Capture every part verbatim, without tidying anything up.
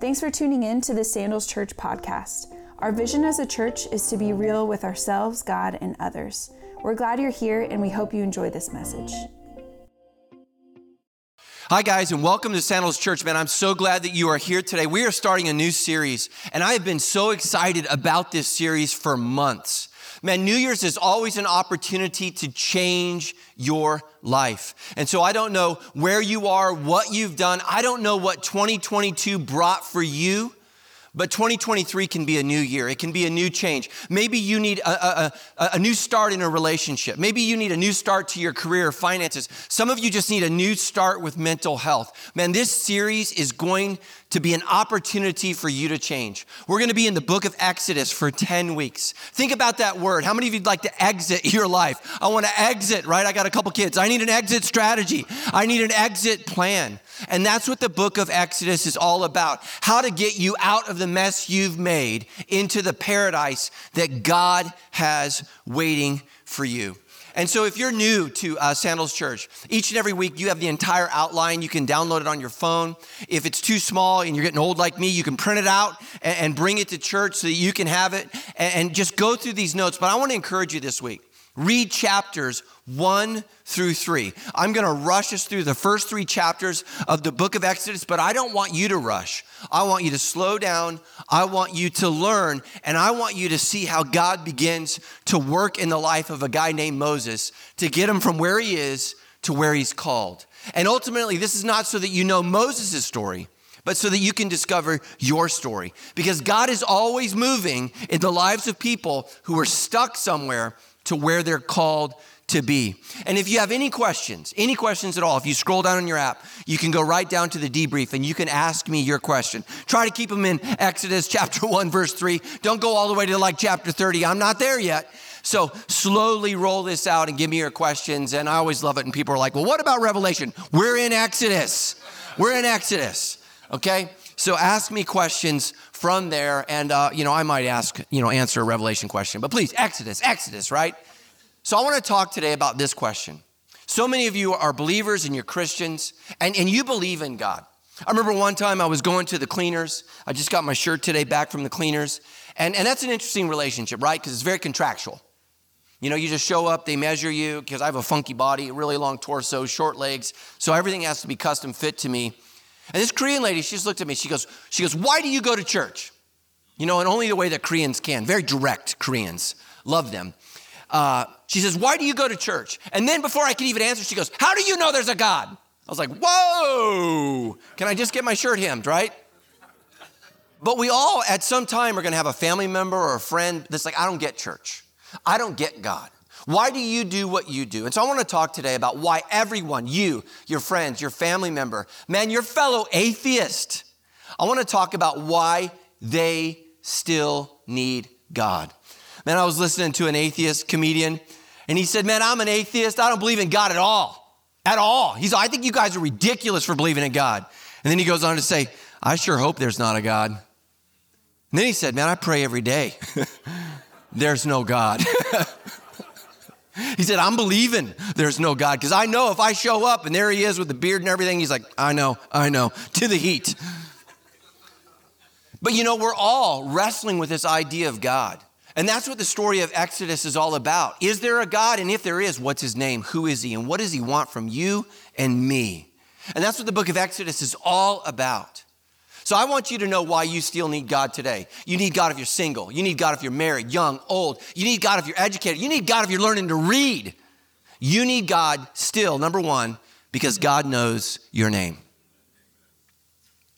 Thanks for tuning in to the Sandals Church podcast. Our vision as a church is to be real with ourselves, God, and others. We're glad you're here, and we hope you enjoy this message. Hi, guys, and welcome to Sandals Church. Man, I'm so glad that you are here today. We are starting a new series, and I have been so excited about this series for months. Man, New Year's is always an opportunity to change your life. And so I don't know where you are, what you've done. I don't know what twenty twenty-two brought for you, but twenty twenty-three can be a new year. It can be a new change. Maybe you need a, a, a, a new start in a relationship. Maybe you need a new start to your career or finances. Some of you just need a new start with mental health. Man, this series is going to be an opportunity for you to change. We're gonna be in the book of Exodus for ten weeks. Think about that word. How many of you'd like to exit your life? I wanna exit, right? I got a couple kids. I need an exit strategy. I need an exit plan. And that's what the book of Exodus is all about. How to get you out of the mess you've made into the paradise that God has waiting for you. And so if you're new to uh, Sandals Church, each and every week you have the entire outline. You can download it on your phone. If it's too small and you're getting old like me, you can print it out and, and bring it to church so that you can have it and, and just go through these notes. But I want to encourage you this week. Read chapters one through three. I'm going to rush us through the first three chapters of the book of Exodus, but I don't want you to rush. I want you to slow down. I want you to learn, and I want you to see how God begins to work in the life of a guy named Moses to get him from where he is to where he's called. And ultimately, this is not so that you know Moses' story, but so that you can discover your story, because God is always moving in the lives of people who are stuck somewhere to where they're called to be. And if you have any questions, any questions at all, if you scroll down on your app, you can go right down to the debrief and you can ask me your question. Try to keep them in Exodus chapter one, verse three. Don't go all the way to like chapter thirty. I'm not there yet. So slowly roll this out and give me your questions. And I always love it. And people are like, well, what about Revelation? We're in Exodus. We're in Exodus. Okay. So ask me questions from there, and uh, you know, I might ask, you know, answer a Revelation question, but please, Exodus, Exodus, right? So I wanna talk today about this question. So many of you are believers and you're Christians, and, and you believe in God. I remember one time I was going to the cleaners. I just got my shirt today back from the cleaners, and, and that's an interesting relationship, right? Because it's very contractual. You know, you just show up, they measure you, because I have a funky body, really long torso, short legs, so everything has to be custom fit to me. And this Korean lady, she just looked at me. She goes, she goes, why do you go to church? You know, and only the way that Koreans can. Very direct Koreans. Love them. Uh, she says, why do you go to church? And then before I could even answer, she goes, how do you know there's a God? I was like, whoa, can I just get my shirt hemmed, right? But we all at some time are going to have a family member or a friend that's like, I don't get church. I don't get God. Why do you do what you do? And so I want to talk today about why everyone, you, your friends, your family member, man, your fellow atheist, I want to talk about why they still need God. Man, I was listening to an atheist comedian, and he said, man, I'm an atheist. I don't believe in God at all, at all. He's like, I think you guys are ridiculous for believing in God. And then he goes on to say, I sure hope there's not a God. And then he said, man, I pray every day. There's no God. He said, I'm believing there's no God, because I know if I show up and there he is with the beard and everything, he's like, I know, I know, to the heat. But you know, we're all wrestling with this idea of God. And that's what the story of Exodus is all about. Is there a God? And if there is, what's his name? Who is he? And what does he want from you and me? And that's what the book of Exodus is all about. So I want you to know why you still need God today. You need God if you're single. You need God if you're married, young, old. You need God if you're educated. You need God if you're learning to read. You need God still, number one, because God knows your name.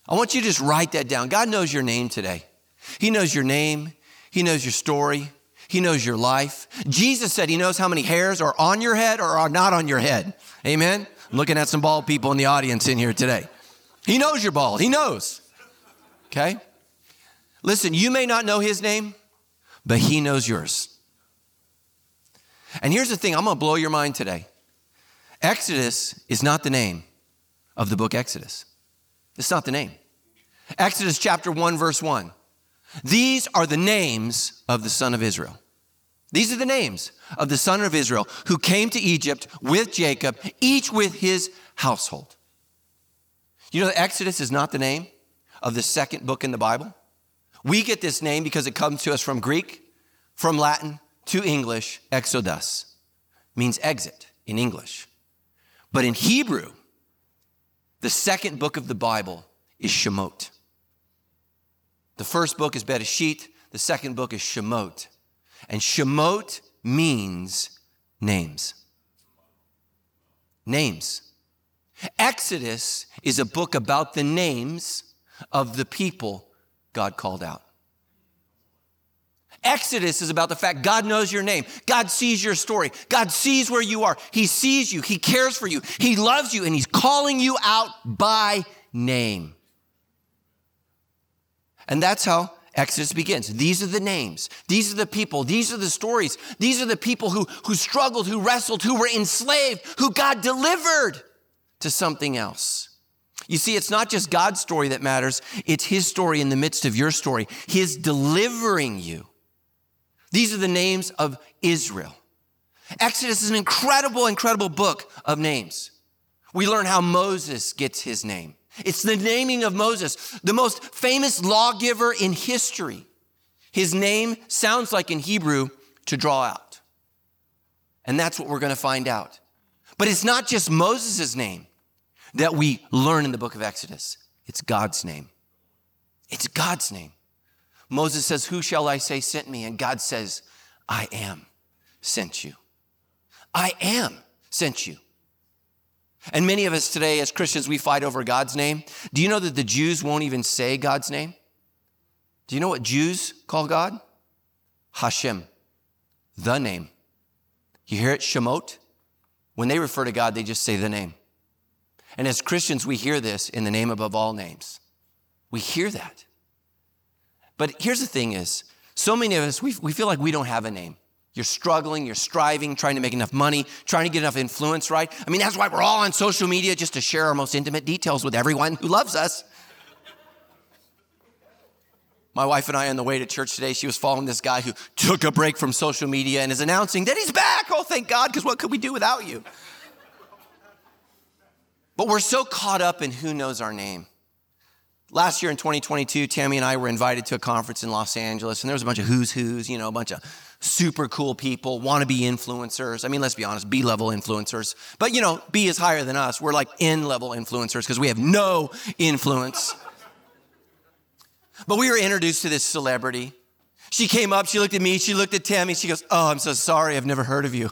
I want you to just write that down. God knows your name today. He knows your name. He knows your story. He knows your life. Jesus said he knows how many hairs are on your head or are not on your head. Amen? I'm looking at some bald people in the audience in here today. He knows you're bald. He knows. Okay? Listen, you may not know his name, but he knows yours. And here's the thing, I'm going to blow your mind today. Exodus is not the name of the book Exodus. It's not the name. Exodus chapter one, verse one. These are the names of the son of Israel. These are the names of the son of Israel who came to Egypt with Jacob, each with his household. You know that Exodus is not the name of the second book in the Bible. We get this name because it comes to us from Greek, from Latin to English. Exodus means exit in English. But in Hebrew, the second book of the Bible is Shemot. The first book is Bedeshit. The second book is Shemot. And Shemot means names. Names. Exodus is a book about the names of the people God called out. Exodus is about the fact God knows your name. God sees your story. God sees where you are. He sees you. He cares for you. He loves you, and he's calling you out by name. And that's how Exodus begins. These are the names. These are the people. These are the stories. These are the people who, who struggled, who wrestled, who were enslaved, who God delivered to something else. You see, it's not just God's story that matters. It's his story in the midst of your story. His delivering you. These are the names of Israel. Exodus is an incredible, incredible book of names. We learn how Moses gets his name. It's the naming of Moses, the most famous lawgiver in history. His name sounds like in Hebrew, to draw out. And that's what we're going to find out. But it's not just Moses' name that we learn in the book of Exodus. It's God's name. It's God's name. Moses says, "Who shall I say sent me?" And God says, "I am sent you. I am sent you." And many of us today as Christians, we fight over God's name. Do you know that the Jews won't even say God's name? Do you know what Jews call God? Hashem, the name. You hear it, Shemot? When they refer to God, they just say the name. And as Christians, we hear this, in the name above all names. We hear that. But here's the thing is, so many of us, we, we feel like we don't have a name. You're struggling, you're striving, trying to make enough money, trying to get enough influence, right? I mean, that's why we're all on social media, just to share our most intimate details with everyone who loves us. My wife and I, on the way to church today, she was following this guy who took a break from social media and is announcing that he's back. Oh, thank God, because what could we do without you? But we're so caught up in who knows our name. Last year in twenty twenty-two, Tammy and I were invited to a conference in Los Angeles, and there was a bunch of who's who's, you know, a bunch of super cool people, wannabe influencers. I mean, let's be honest, B-level influencers. But, you know, B is higher than us. We're like N-level influencers because we have no influence. But we were introduced to this celebrity. She came up, she looked at me, she looked at Tammy, she goes, "Oh, I'm so sorry, I've never heard of you."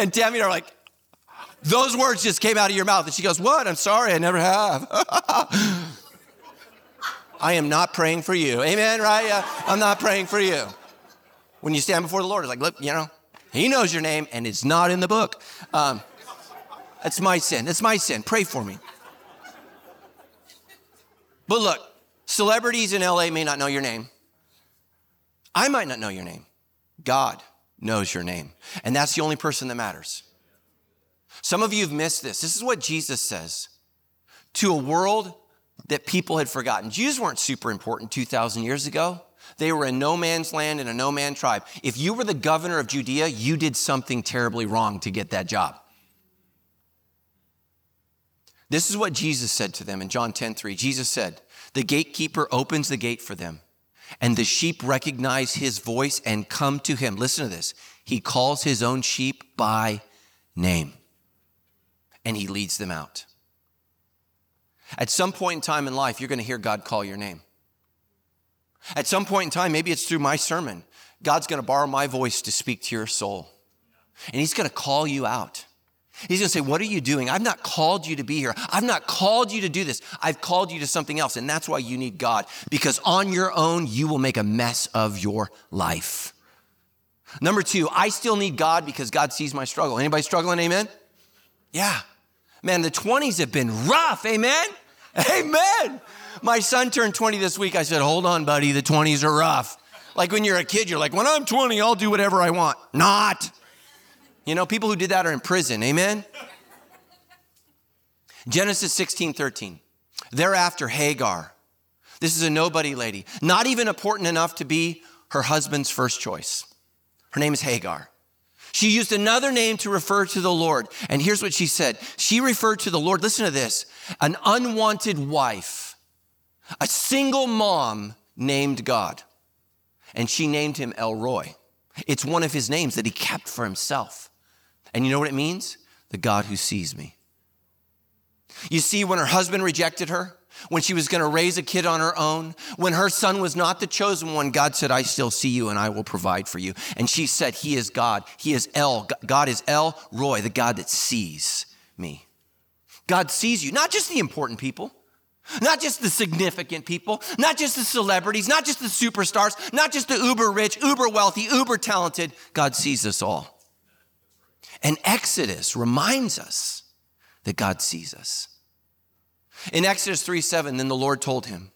And Tammy and I are like, "Those words just came out of your mouth." And she goes, "What? I'm sorry, I never have." I am not praying for you. Amen, right? Uh, I'm not praying for you. When you stand before the Lord, it's like, look, you know, he knows your name and it's not in the book. Um, that's my sin. That's my sin. Pray for me. But look, celebrities in L A may not know your name. I might not know your name. God knows your name. And that's the only person that matters. Some of you have missed this. This is what Jesus says to a world that people had forgotten. Jews weren't super important two thousand years ago. They were a no man's land and a no man tribe. If you were the governor of Judea, you did something terribly wrong to get that job. This is what Jesus said to them in John ten three. Jesus said, "The gatekeeper opens the gate for them, and the sheep recognize his voice and come to him." Listen to this. "He calls his own sheep by name, and he leads them out." At some point in time in life, you're going to hear God call your name. At some point in time, maybe it's through my sermon, God's going to borrow my voice to speak to your soul. And he's going to call you out. He's going to say, "What are you doing? I've not called you to be here. I've not called you to do this. I've called you to something else." And that's why you need God, because on your own, you will make a mess of your life. Number two, I still need God because God sees my struggle. Anybody struggling? Amen? Yeah. Man, the twenties have been rough. Amen? Amen. My son turned twenty this week. I said, "Hold on, buddy. The twenties are rough." Like when you're a kid, you're like, "When I'm twenty, I'll do whatever I want." Not. You know, people who did that are in prison. Amen? Genesis sixteen thirteen. Thereafter, Hagar. This is a nobody lady. Not even important enough to be her husband's first choice. Her name is Hagar. She used another name to refer to the Lord. And here's what she said. She referred to the Lord, listen to this, an unwanted wife, a single mom named God. And she named him El Roy. It's one of his names that he kept for himself. And you know what it means? The God who sees me. You see, when her husband rejected her, when she was going to raise a kid on her own, when her son was not the chosen one, God said, I still see you and I will provide for you. And she said, he is God. He is El. God is El Roy, the God that sees me. God sees you, not just the important people, not just the significant people, not just the celebrities, not just the superstars, not just the uber rich, uber wealthy, uber talented. God sees us all. And Exodus reminds us that God sees us. In Exodus three seven, then the Lord told him,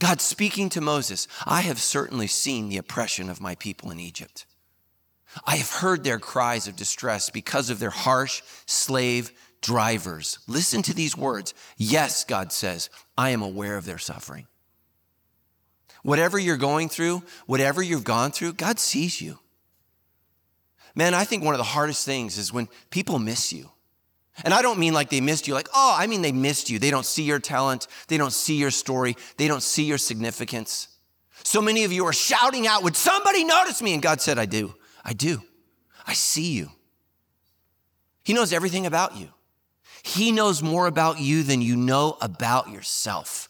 God speaking to Moses, I have certainly seen the oppression of my people in Egypt. I have heard their cries of distress because of their harsh slave drivers. Listen to these words. Yes, God says, I am aware of their suffering. Whatever you're going through, whatever you've gone through, God sees you. Man, I think one of the hardest things is when people miss you. And I don't mean like they missed you, like, oh, I mean they missed you. They don't see your talent. They don't see your story. They don't see your significance. So many of you are shouting out, would somebody notice me? And God said, I do. I do. I see you. He knows everything about you. He knows more about you than you know about yourself.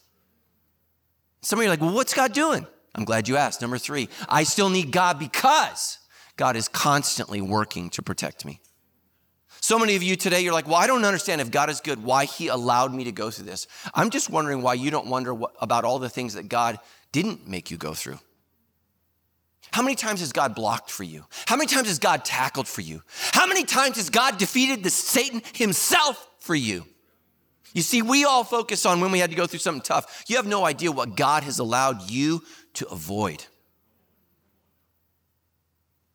Some of you are like, well, what's God doing? I'm glad you asked. Number three, I still need God because God is constantly working to protect me. So many of you today, you're like, well, I don't understand if God is good, why he allowed me to go through this. I'm just wondering why you don't wonder what, about all the things that God didn't make you go through. How many times has God blocked for you? How many times has God tackled for you? How many times has God defeated the Satan himself for you? You see, we all focus on when we had to go through something tough. You have no idea what God has allowed you to avoid.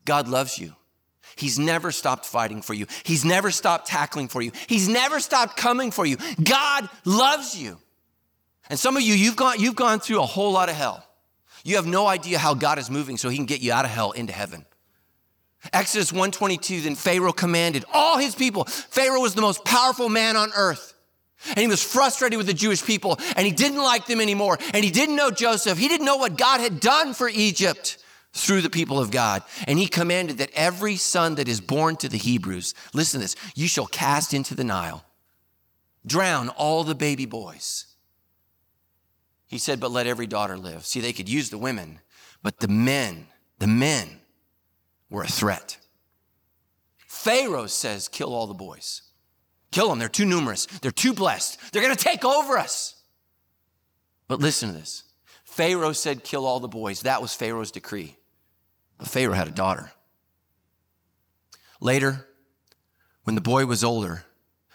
God loves you. He's never stopped fighting for you. He's never stopped tackling for you. He's never stopped coming for you. God loves you. And some of you, you've gone, you've gone through a whole lot of hell. You have no idea how God is moving so he can get you out of hell into heaven. Exodus one twenty-two, then Pharaoh commanded all his people. Pharaoh was the most powerful man on earth. And he was frustrated with the Jewish people. And he didn't like them anymore. And he didn't know Joseph. He didn't know what God had done for Egypt through the people of God. And he commanded that every son that is born to the Hebrews, listen to this, you shall cast into the Nile, drown all the baby boys. He said, but let every daughter live. See, they could use the women, but the men, the men were a threat. Pharaoh says, kill all the boys. Kill them, they're too numerous. They're too blessed. They're gonna take over us. But listen to this. Pharaoh said, kill all the boys. That was Pharaoh's decree. But Pharaoh had a daughter. Later, when the boy was older,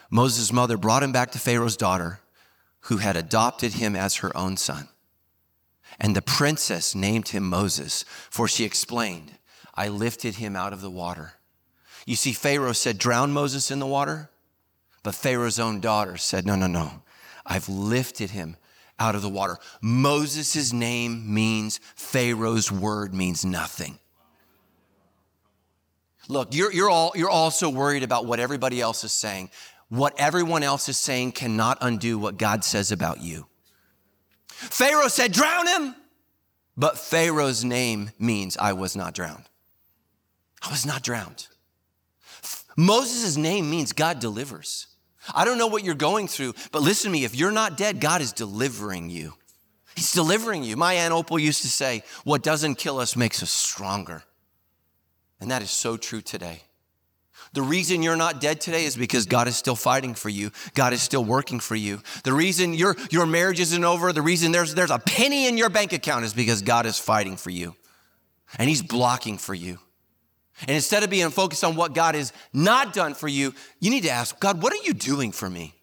Moses' mother brought him back to Pharaoh's daughter, who had adopted him as her own son. And the princess named him Moses, for she explained, I lifted him out of the water. You see, Pharaoh said, drown Moses in the water. But Pharaoh's own daughter said, no, no, no, I've lifted him out of the water. Moses' name means Pharaoh's word means nothing. Look, you're, you're, all, you're all so worried about what everybody else is saying. What everyone else is saying cannot undo what God says about you. Pharaoh said, drown him. But Pharaoh's name means I was not drowned. I was not drowned. Moses' name means God delivers. I don't know what you're going through, but listen to me, if you're not dead, God is delivering you. He's delivering you. My Aunt Opal used to say, what doesn't kill us makes us stronger. And that is so true today. The reason you're not dead today is because God is still fighting for you. God is still working for you. The reason your, your marriage isn't over, the reason there's, there's a penny in your bank account is because God is fighting for you. And he's blocking for you. And instead of being focused on what God has not done for you, you need to ask, God, what are you doing for me?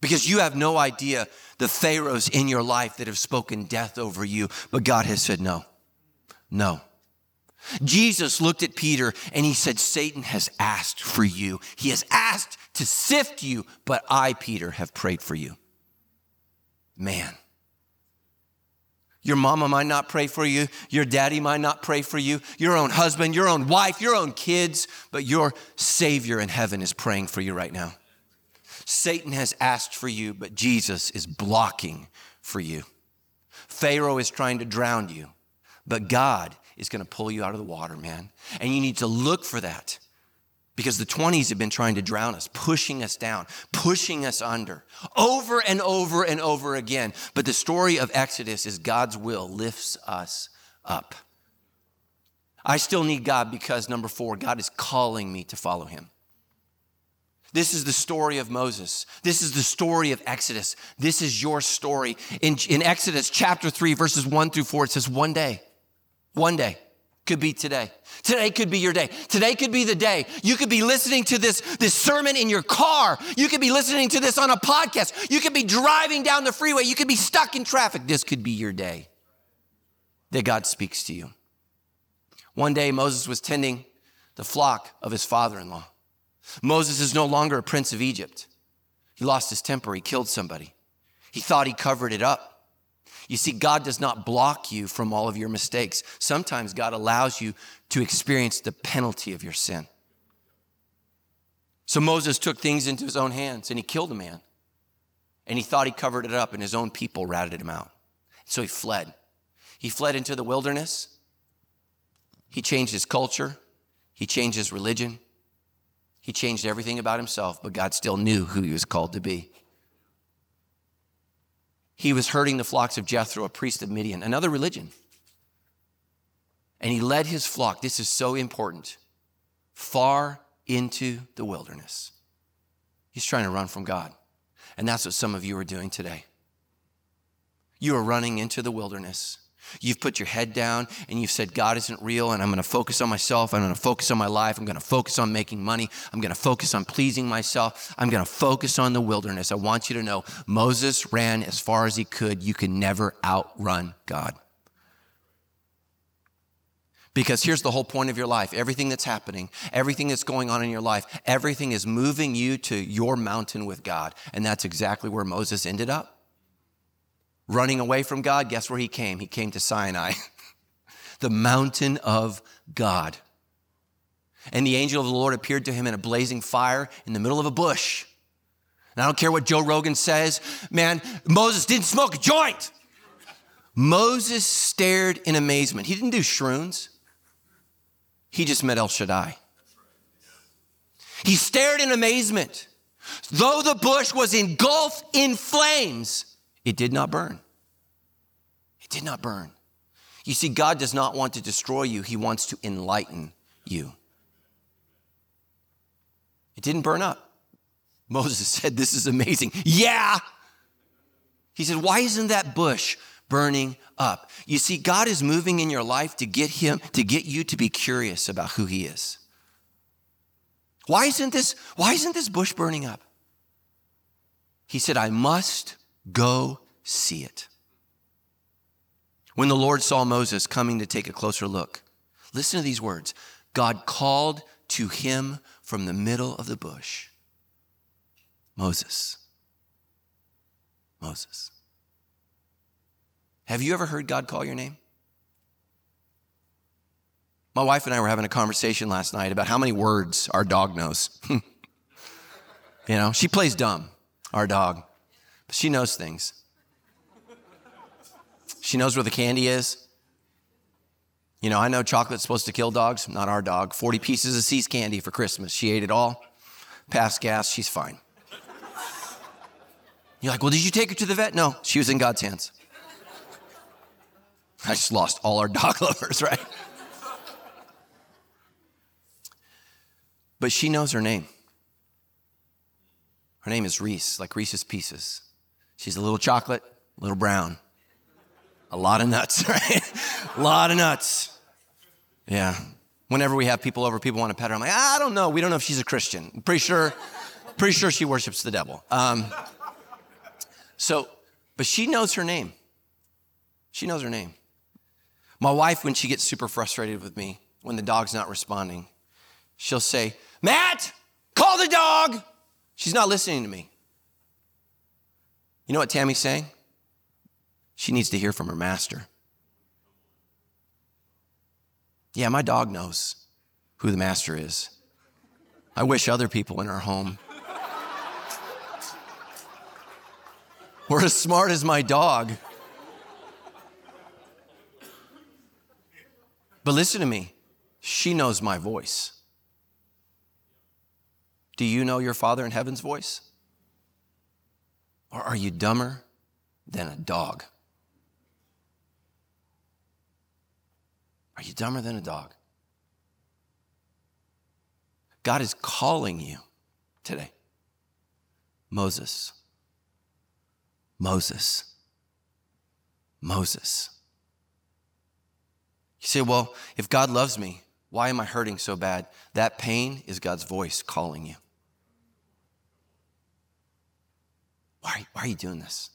Because you have no idea the Pharaohs in your life that have spoken death over you, but God has said no, no. Jesus looked at Peter and he said, Satan has asked for you. He has asked to sift you, but I, Peter, have prayed for you. Man, Your mama might not pray for you. Your daddy might not pray for you. Your own husband, your own wife, your own kids. But your Savior in heaven is praying for you right now. Satan has asked for you, but Jesus is blocking for you. Pharaoh is trying to drown you, but God is going to pull you out of the water, man. And you need to look for that, because the twenties have been trying to drown us, pushing us down, pushing us under, over and over and over again. But the story of Exodus is God's will lifts us up. I still need God because, number four, God is calling me to follow him. This is the story of Moses. This is the story of Exodus. This is your story. In, in Exodus chapter three, verses one through four, it says one day, one day could be today. Today could be your day. Today could be the day. You could be listening to this, this sermon in your car. You could be listening to this on a podcast. You could be driving down the freeway. You could be stuck in traffic. This could be your day that God speaks to you. One day, Moses was tending the flock of his father-in-law. Moses is no longer a prince of Egypt. He lost his temper. He killed somebody. He thought he covered it up. You see, God does not block you from all of your mistakes. Sometimes God allows you to experience the penalty of your sin. So Moses took things into his own hands and he killed a man. And he thought he covered it up, and his own people ratted him out. So he fled. He fled into the wilderness. He changed his culture. He changed his religion. He changed everything about himself, but God still knew who he was called to be. He was herding the flocks of Jethro, a priest of Midian, another religion. And he led his flock, this is so important, far into the wilderness. He's trying to run from God. And that's what some of you are doing today. You are running into the wilderness. You've put your head down and you've said, God isn't real, and I'm going to focus on myself. I'm going to focus on my life. I'm going to focus on making money. I'm going to focus on pleasing myself. I'm going to focus on the wilderness. I want you to know Moses ran as far as he could. You can never outrun God. Because here's the whole point of your life. Everything that's happening, everything that's going on in your life, everything is moving you to your mountain with God. And that's exactly where Moses ended up. Running away from God, guess where he came? He came to Sinai, the mountain of God. And the angel of the Lord appeared to him in a blazing fire in the middle of a bush. And I don't care what Joe Rogan says, man, Moses didn't smoke a joint. Moses stared in amazement. He didn't do shrooms. He just met El Shaddai. He stared in amazement. Though the bush was engulfed in flames, it did not burn. It did not burn. You see, God does not want to destroy you. He wants to enlighten you. It didn't burn up. Moses said, this is amazing. Yeah. He said, why isn't that bush burning up? You see, God is moving in your life to get him, to get you to be curious about who he is. Why isn't this, why isn't this bush burning up? He said, I must go see it. When the Lord saw Moses coming to take a closer look, listen to these words. God called to him from the middle of the bush, Moses, Moses. Have you ever heard God call your name? My wife and I were having a conversation last night about how many words our dog knows. You know, she plays dumb, our dog. She knows things. She knows where the candy is. You know, I know chocolate's supposed to kill dogs, not our dog. forty pieces of See's candy for Christmas. She ate it all. Passed gas, she's fine. You're like, well, did you take her to the vet? No, she was in God's hands. I just lost all our dog lovers, right? But she knows her name. Her name is Reese, like Reese's Pieces. She's a little chocolate, a little brown, a lot of nuts, right? A lot of nuts. Yeah. Whenever we have people over, people want to pet her. I'm like, I don't know. We don't know if she's a Christian. I'm pretty sure, pretty sure she worships the devil. Um, so, but she knows her name. She knows her name. My wife, when she gets super frustrated with me, when the dog's not responding, she'll say, Matt, call the dog. She's not listening to me. You know what Tammy's saying? She needs to hear from her master. Yeah, my dog knows who the master is. I wish other people in our home were as smart as my dog. But listen to me. She knows my voice. Do you know your Father in Heaven's voice? Or are you dumber than a dog? Are you dumber than a dog? God is calling you today. Moses. Moses. Moses. You say, well, if God loves me, why am I hurting so bad? That pain is God's voice calling you. Why, why are you doing this?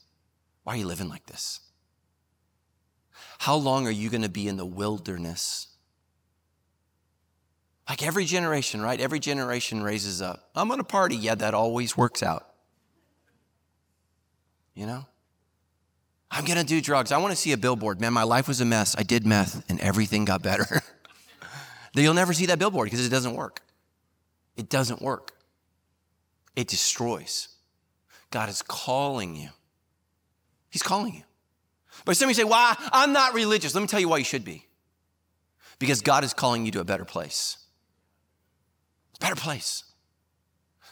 Why are you living like this? How long are you going to be in the wilderness? Like every generation, right? Every generation raises up. I'm going to party. Yeah, that always works out. You know? I'm going to do drugs. I want to see a billboard. Man, my life was a mess. I did meth and everything got better. You'll never see that billboard because it doesn't work. It doesn't work. It destroys. God is calling you. He's calling you. But some of you say, well, I'm not religious. Let me tell you why you should be. Because God is calling you to a better place. Better place.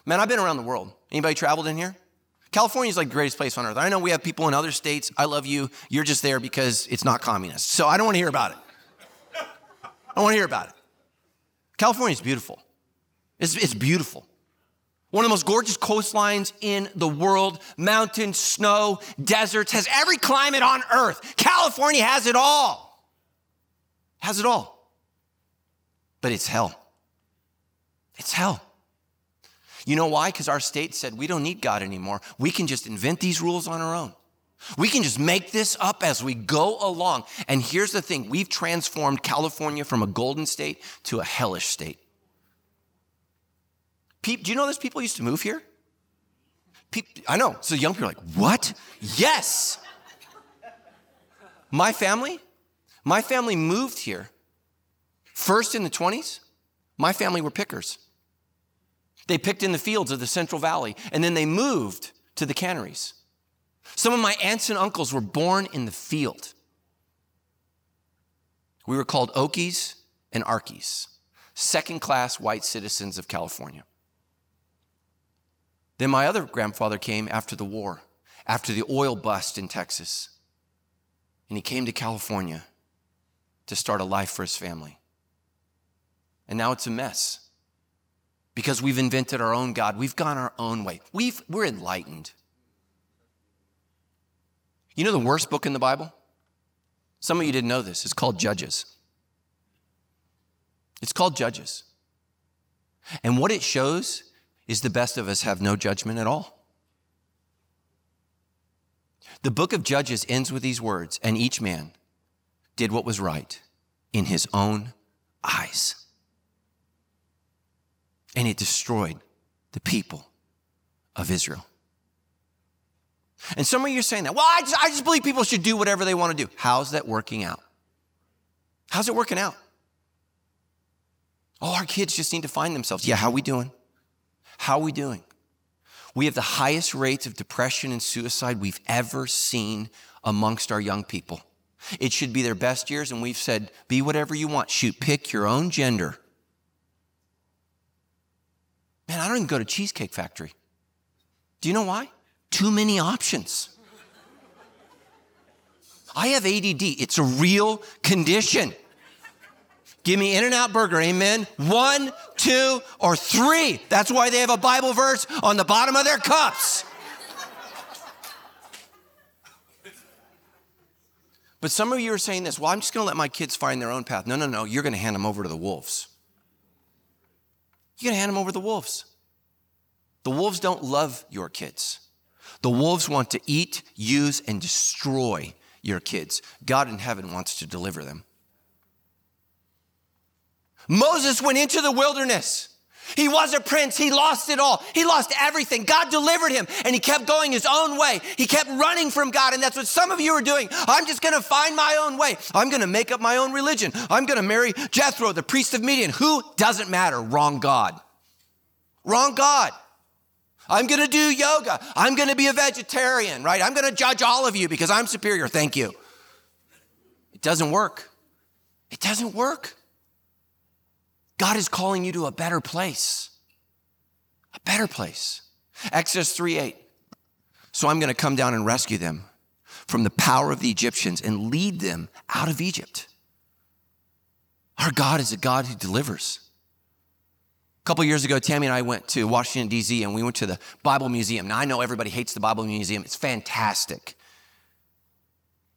Man, I've been around the world. Anybody traveled in here? California's like the greatest place on earth. I know we have people in other states. I love you. You're just there because it's not communist. So I don't want to hear about it. I don't want to hear about it. California's beautiful. It's, it's beautiful. One of the most gorgeous coastlines in the world. Mountains, snow, deserts, has every climate on earth. California has it all. Has it all. But it's hell. It's hell. You know why? Because our state said we don't need God anymore. We can just invent these rules on our own. We can just make this up as we go along. And here's the thing. We've transformed California from a golden state to a hellish state. Pe- Do you know there's people used to move here? Pe- I know. So young people are like, what? Yes. My family, my family moved here. First in the twenties, my family were pickers. They picked in the fields of the Central Valley, and then they moved to the canneries. Some of my aunts and uncles were born in the field. We were called Okies and Arkies, second-class white citizens of California. Then my other grandfather came after the war, after the oil bust in Texas, and he came to California to start a life for his family. And now it's a mess. Because we've invented our own God. We've gone our own way. We've, we're enlightened. You know the worst book in the Bible? Some of you didn't know this. It's called Judges. It's called Judges. And what it shows is the best of us have no judgment at all. The book of Judges ends with these words, and each man did what was right in his own eyes. And it destroyed the people of Israel. And some of you are saying that, well, I just, I just believe people should do whatever they want to do. How's that working out? How's it working out? Oh, our kids just need to find themselves. Yeah, how we doing? How we doing? We have the highest rates of depression and suicide we've ever seen amongst our young people. It should be their best years, and we've said, be whatever you want. Shoot, pick your own gender. Man, I don't even go to Cheesecake Factory. Do you know why? Too many options. I have A D D. It's a real condition. Give me In-N-Out Burger, amen? One, two, or three. That's why they have a Bible verse on the bottom of their cups. But some of you are saying this, well, I'm just going to let my kids find their own path. No, no, no, you're going to hand them over to the wolves. You're going to hand them over to the wolves. The wolves don't love your kids. The wolves want to eat, use, and destroy your kids. God in heaven wants to deliver them. Moses went into the wilderness He was a prince. He lost it all. He lost everything. God delivered him, and he kept going his own way. He kept running from God, and that's what some of you are doing. I'm just going to find my own way. I'm going to make up my own religion. I'm going to marry Jethro, the priest of Midian. Who? Doesn't matter. Wrong God. Wrong God. I'm going to do yoga. I'm going to be a vegetarian, right? I'm going to judge all of you because I'm superior. Thank you. It doesn't work. It doesn't work. God is calling you to a better place, a better place. Exodus three eight. So I'm going to come down and rescue them from the power of the Egyptians and lead them out of Egypt. Our God is a God who delivers. A couple years ago, Tammy and I went to Washington, D C, and we went to the Bible Museum. Now, I know everybody hates the Bible Museum. It's fantastic.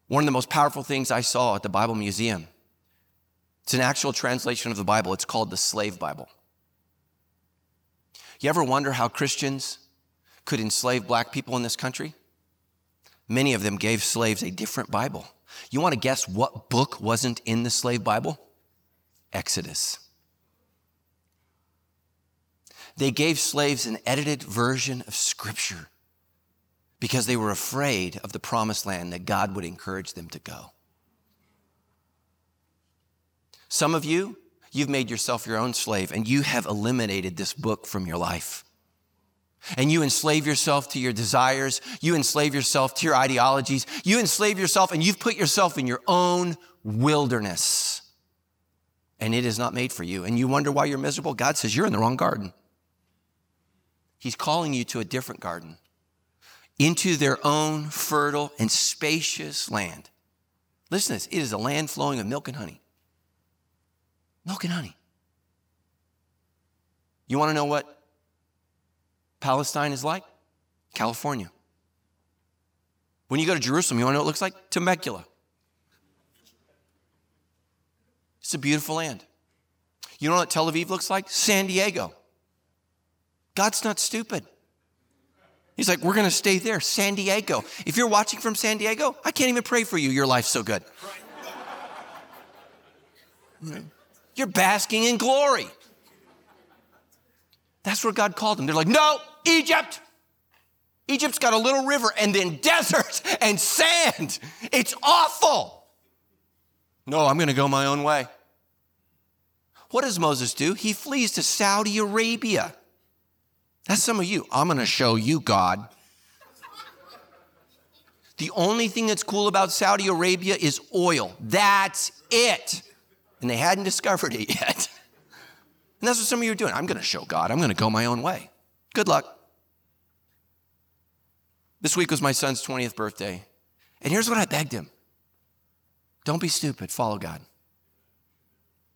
One of the most powerful things I saw at the Bible Museum, it's an actual translation of the Bible. It's called the Slave Bible. You ever wonder how Christians could enslave black people in this country? Many of them gave slaves a different Bible. You want to guess what book wasn't in the Slave Bible? Exodus. They gave slaves an edited version of Scripture because they were afraid of the promised land that God would encourage them to go. Some of you, you've made yourself your own slave, and you have eliminated this book from your life. And you enslave yourself to your desires. You enslave yourself to your ideologies. You enslave yourself, and you've put yourself in your own wilderness. And it is not made for you. And you wonder why you're miserable. God says you're in the wrong garden. He's calling you to a different garden, into their own fertile and spacious land. Listen to this. It is a land flowing with milk and honey. Milk and honey. You want to know what Palestine is like? California. When you go to Jerusalem, you want to know what it looks like? Temecula. It's a beautiful land. You know what Tel Aviv looks like? San Diego. God's not stupid. He's like, we're going to stay there, San Diego. If you're watching from San Diego, I can't even pray for you. Your life's so good. Right. You're basking in glory. That's where God called them. They're like, no, Egypt. Egypt's got a little river and then desert and sand. It's awful. No, I'm going to go my own way. What does Moses do? He flees to Saudi Arabia. That's some of you. I'm going to show you, God. The only thing that's cool about Saudi Arabia is oil. That's it. And they hadn't discovered it yet. And that's what some of you are doing. I'm going to show God. I'm going to go my own way. Good luck. This week was my son's twentieth birthday. And here's what I begged him. Don't be stupid. Follow God.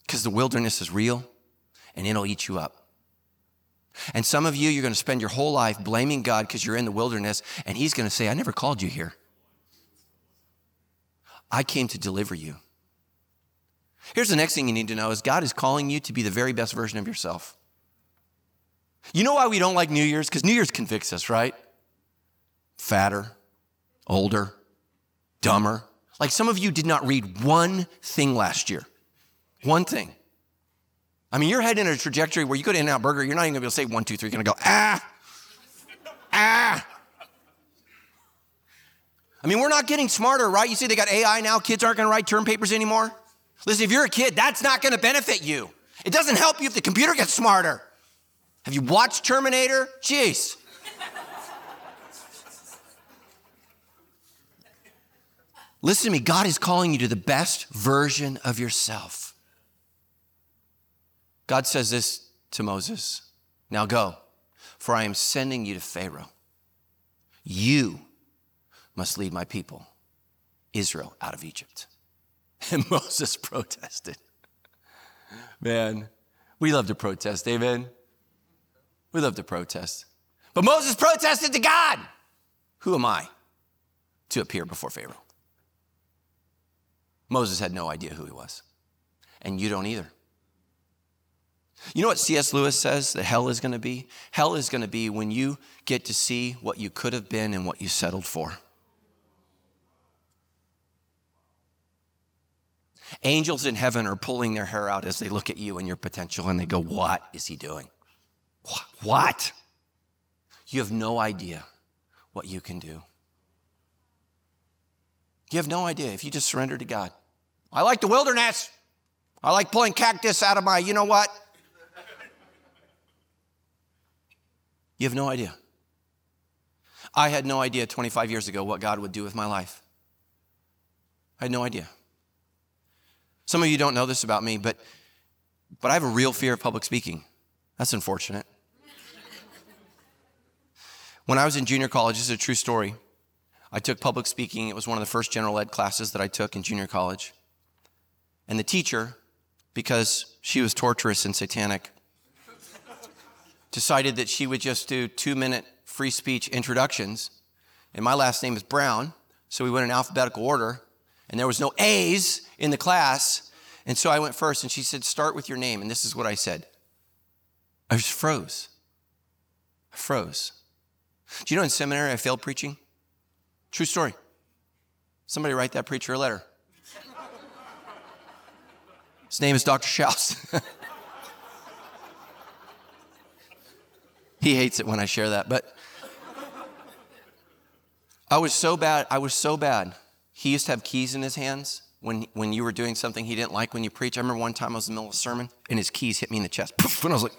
Because the wilderness is real and it'll eat you up. And some of you, you're going to spend your whole life blaming God because you're in the wilderness. And he's going to say, I never called you here. I came to deliver you. Here's the next thing you need to know is God is calling you to be the very best version of yourself. You know why we don't like New Year's? Because New Year's convicts us, right? Fatter, older, dumber. Like some of you did not read one thing last year. One thing. I mean, you're heading in a trajectory where you go to In-N-Out Burger, you're not even going to be able to say one, two, three. You're going to go, ah, ah. I mean, we're not getting smarter, right? You see they got A I now. Kids aren't going to write term papers anymore. Listen, if you're a kid, that's not going to benefit you. It doesn't help you if the computer gets smarter. Have you watched Terminator? Jeez. Listen to me. God is calling you to the best version of yourself. God says this to Moses. Now go, for I am sending you to Pharaoh. You must lead my people, Israel, out of Egypt. And Moses protested. Man, we love to protest, amen? We love to protest. But Moses protested to God. Who am I to appear before Pharaoh? Moses had no idea who he was. And you don't either. You know what C S Lewis says that hell is going to be? Hell is going to be when you get to see what you could have been and what you settled for. Angels in heaven are pulling their hair out as they look at you and your potential, and they go, what is he doing? What? You have no idea what you can do. You have no idea if you just surrender to God. I like the wilderness. I like pulling cactus out of my, you know what? You have no idea. I had no idea twenty-five years ago what God would do with my life. I had no idea. Some of you don't know this about me, but but I have a real fear of public speaking. That's unfortunate. When I was in junior college, this is a true story, I took public speaking. It was one of the first general ed classes that I took in junior college. And the teacher, because she was torturous and satanic, decided that she would just do two-minute free speech introductions. And my last name is Brown, so we went in alphabetical order. And there was no A's in the class. And so I went first, and she said, start with your name. And this is what I said. I just froze. I froze. Do you know in seminary I failed preaching? True story. Somebody write that preacher a letter. His name is Doctor Schaus. He hates it when I share that, but I was so bad. I was so bad. He used to have keys in his hands when when you were doing something he didn't like when you preach. I remember one time I was in the middle of a sermon and his keys hit me in the chest. Poof, and I was like,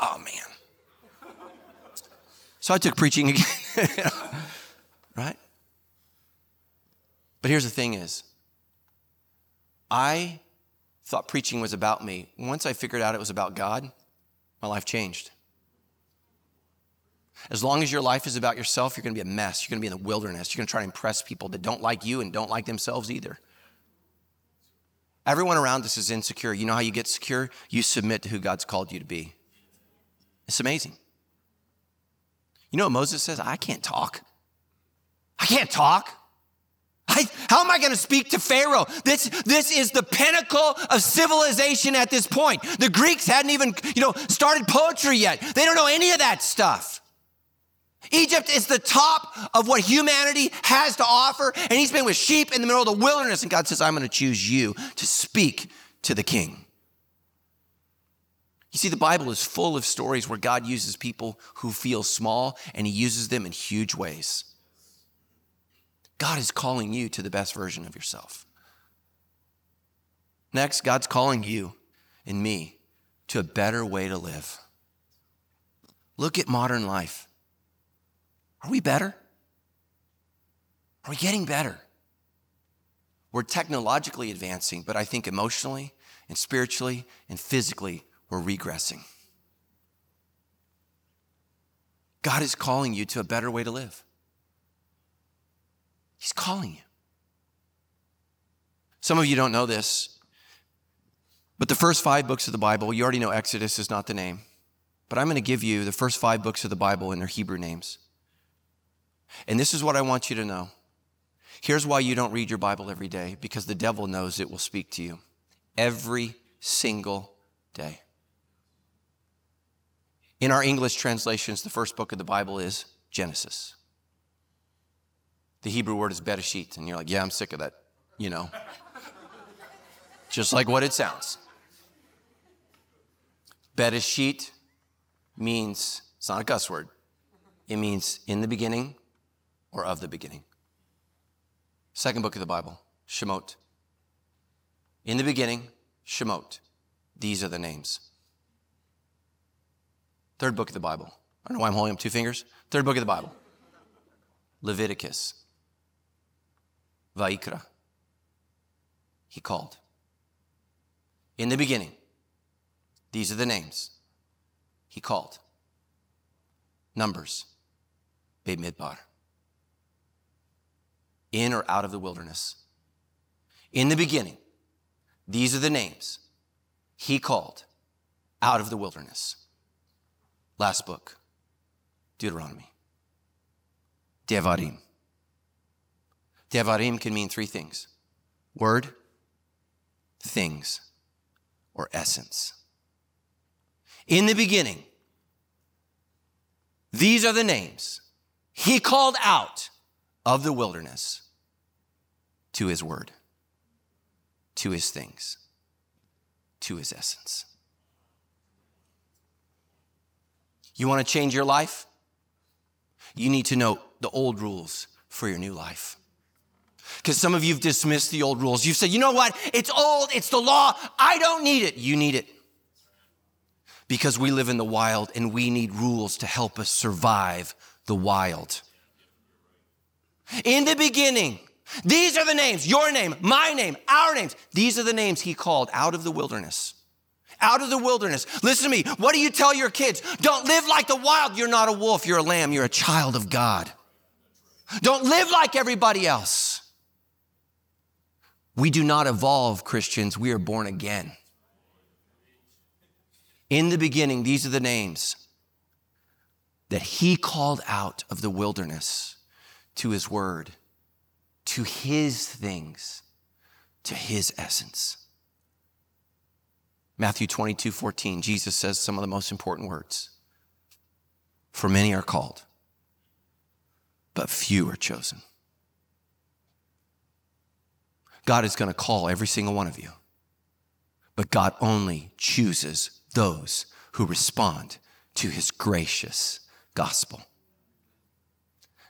oh, man. So I took preaching again. Right? But here's the thing is, I thought preaching was about me. Once I figured out it was about God, my life changed. As long as your life is about yourself, you're going to be a mess. You're going to be in the wilderness. You're going to try to impress people that don't like you and don't like themselves either. Everyone around us is insecure. You know how you get secure? You submit to who God's called you to be. It's amazing. You know what Moses says? I can't talk. I can't talk. I, how am I going to speak to Pharaoh? This, this is the pinnacle of civilization at this point. The Greeks hadn't even, you know, started poetry yet. They don't know any of that stuff. Egypt is the top of what humanity has to offer, and he's been with sheep in the middle of the wilderness, and God says, I'm going to choose you to speak to the king. You see, the Bible is full of stories where God uses people who feel small, and he uses them in huge ways. God is calling you to the best version of yourself. Next, God's calling you and me to a better way to live. Look at modern life. Are we better? Are we getting better? We're technologically advancing, but I think emotionally and spiritually and physically, we're regressing. God is calling you to a better way to live. He's calling you. Some of you don't know this, but the first five books of the Bible, you already know Exodus is not the name, but I'm going to give you the first five books of the Bible and their Hebrew names. And this is what I want you to know. Here's why you don't read your Bible every day, because the devil knows it will speak to you every single day. In our English translations, the first book of the Bible is Genesis. The Hebrew word is Bedeshit, and you're like, yeah, I'm sick of that, you know. Just like what it sounds. Bedeshit means, it's not a cuss word. It means in the beginning or of the beginning. Second book of the Bible, Shemot. In the beginning, Shemot. These are the names. Third book of the Bible. I don't know why I'm holding up two fingers. Third book of the Bible. Leviticus. Vaikra. He called. In the beginning, these are the names. He called. Numbers. Be'midbar. In or out of the wilderness. In the beginning, these are the names. He called out of the wilderness. Last book, Deuteronomy. Devarim. Devarim can mean three things. Word, things, or essence. In the beginning, these are the names he called out of the wilderness to his word, to his things, to his essence. You want to change your life? You need to know the old rules for your new life. Because some of you have dismissed the old rules. You've said, you know what? It's old. It's the law. I don't need it. You need it. Because we live in the wild and we need rules to help us survive the wild. In the beginning, these are the names, your name, my name, our names. These are the names he called out of the wilderness. Out of the wilderness. Listen to me. What do you tell your kids? Don't live like the wild. You're not a wolf. You're a lamb. You're a child of God. Don't live like everybody else. We do not evolve, Christians. We are born again. In the beginning, these are the names that he called out of the wilderness to his word, to his things, to his essence. Matthew twenty-two fourteen, Jesus says some of the most important words. For many are called, but few are chosen. God is going to call every single one of you, but God only chooses those who respond to his gracious gospel.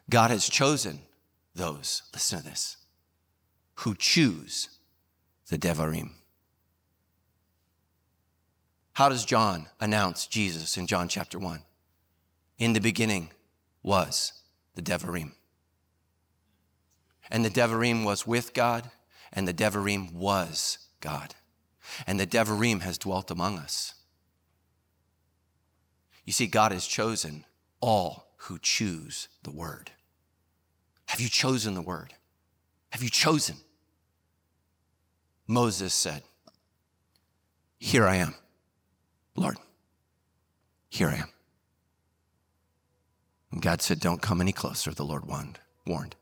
God has chosen those, listen to this, who choose the Devarim. How does John announce Jesus in John chapter one? In the beginning was the Devarim. And the Devarim was with God, and the Devarim was God. And the Devarim has dwelt among us. You see, God has chosen all who choose the word. Have you chosen the word? Have you chosen? Moses said, here I am, Lord, here I am. And God said, don't come any closer, the Lord warned.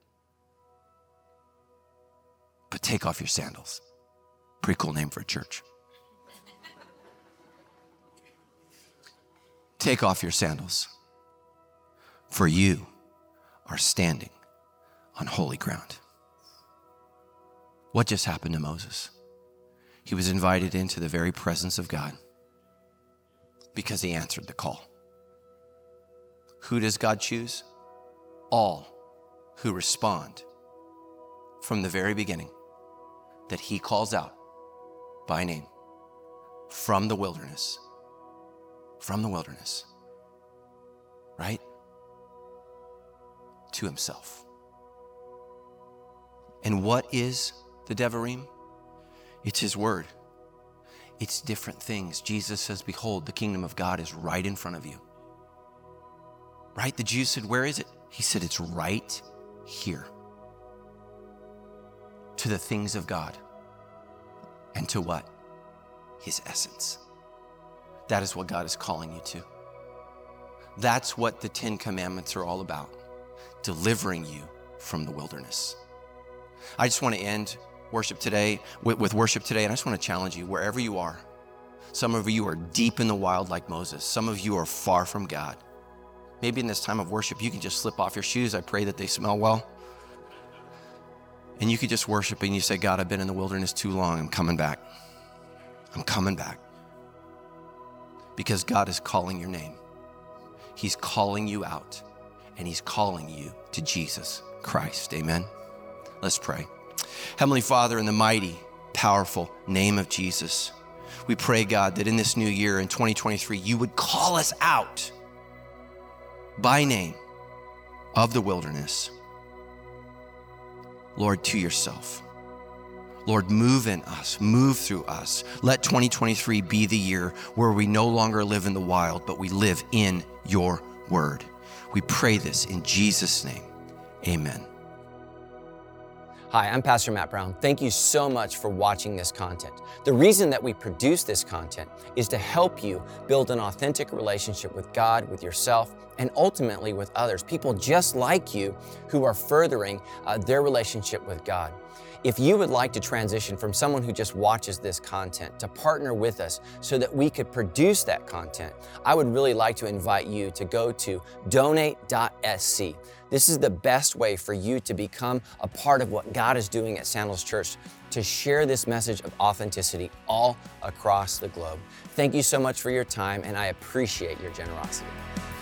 But take off your sandals. Pretty cool name for a church. Take off your sandals, for you are standing on holy ground. What just happened to Moses? He was invited into the very presence of God because he answered the call. Who does God choose? All who respond from the very beginning that he calls out by name from the wilderness. From the wilderness, right? To himself. And what is the Devarim? It's his word. It's different things. Jesus says, behold, the kingdom of God is right in front of you. Right? The Jews said, where is it? He said, it's right here. To the things of God. And to what? His essence. That is what God is calling you to. That's what the Ten Commandments are all about, delivering you from the wilderness. I just want to end worship today with, with worship today, and I just want to challenge you wherever you are. Some of you are deep in the wild like Moses. Some of you are far from God. Maybe in this time of worship, you can just slip off your shoes. I pray that they smell well. And you could just worship and you say, God, I've been in the wilderness too long. I'm coming back. I'm coming back. Because God is calling your name. He's calling you out, and he's calling you to Jesus Christ. Amen. Let's pray. Heavenly Father, in the mighty, powerful name of Jesus, we pray, God, that in this new year, in twenty twenty-three, you would call us out by name of the wilderness, Lord, to yourself. Lord, move in us, move through us. Let twenty twenty-three be the year where we no longer live in the wild, but we live in your word. We pray this in Jesus' name, amen. Hi, I'm Pastor Matt Brown. Thank you so much for watching this content. The reason that we produce this content is to help you build an authentic relationship with God, with yourself, and ultimately with others, people just like you who are furthering uh, their relationship with God. If you would like to transition from someone who just watches this content to partner with us so that we could produce that content, I would really like to invite you to go to donate dot s c. This is the best way for you to become a part of what God is doing at Sandals Church to share this message of authenticity all across the globe. Thank you so much for your time, and I appreciate your generosity.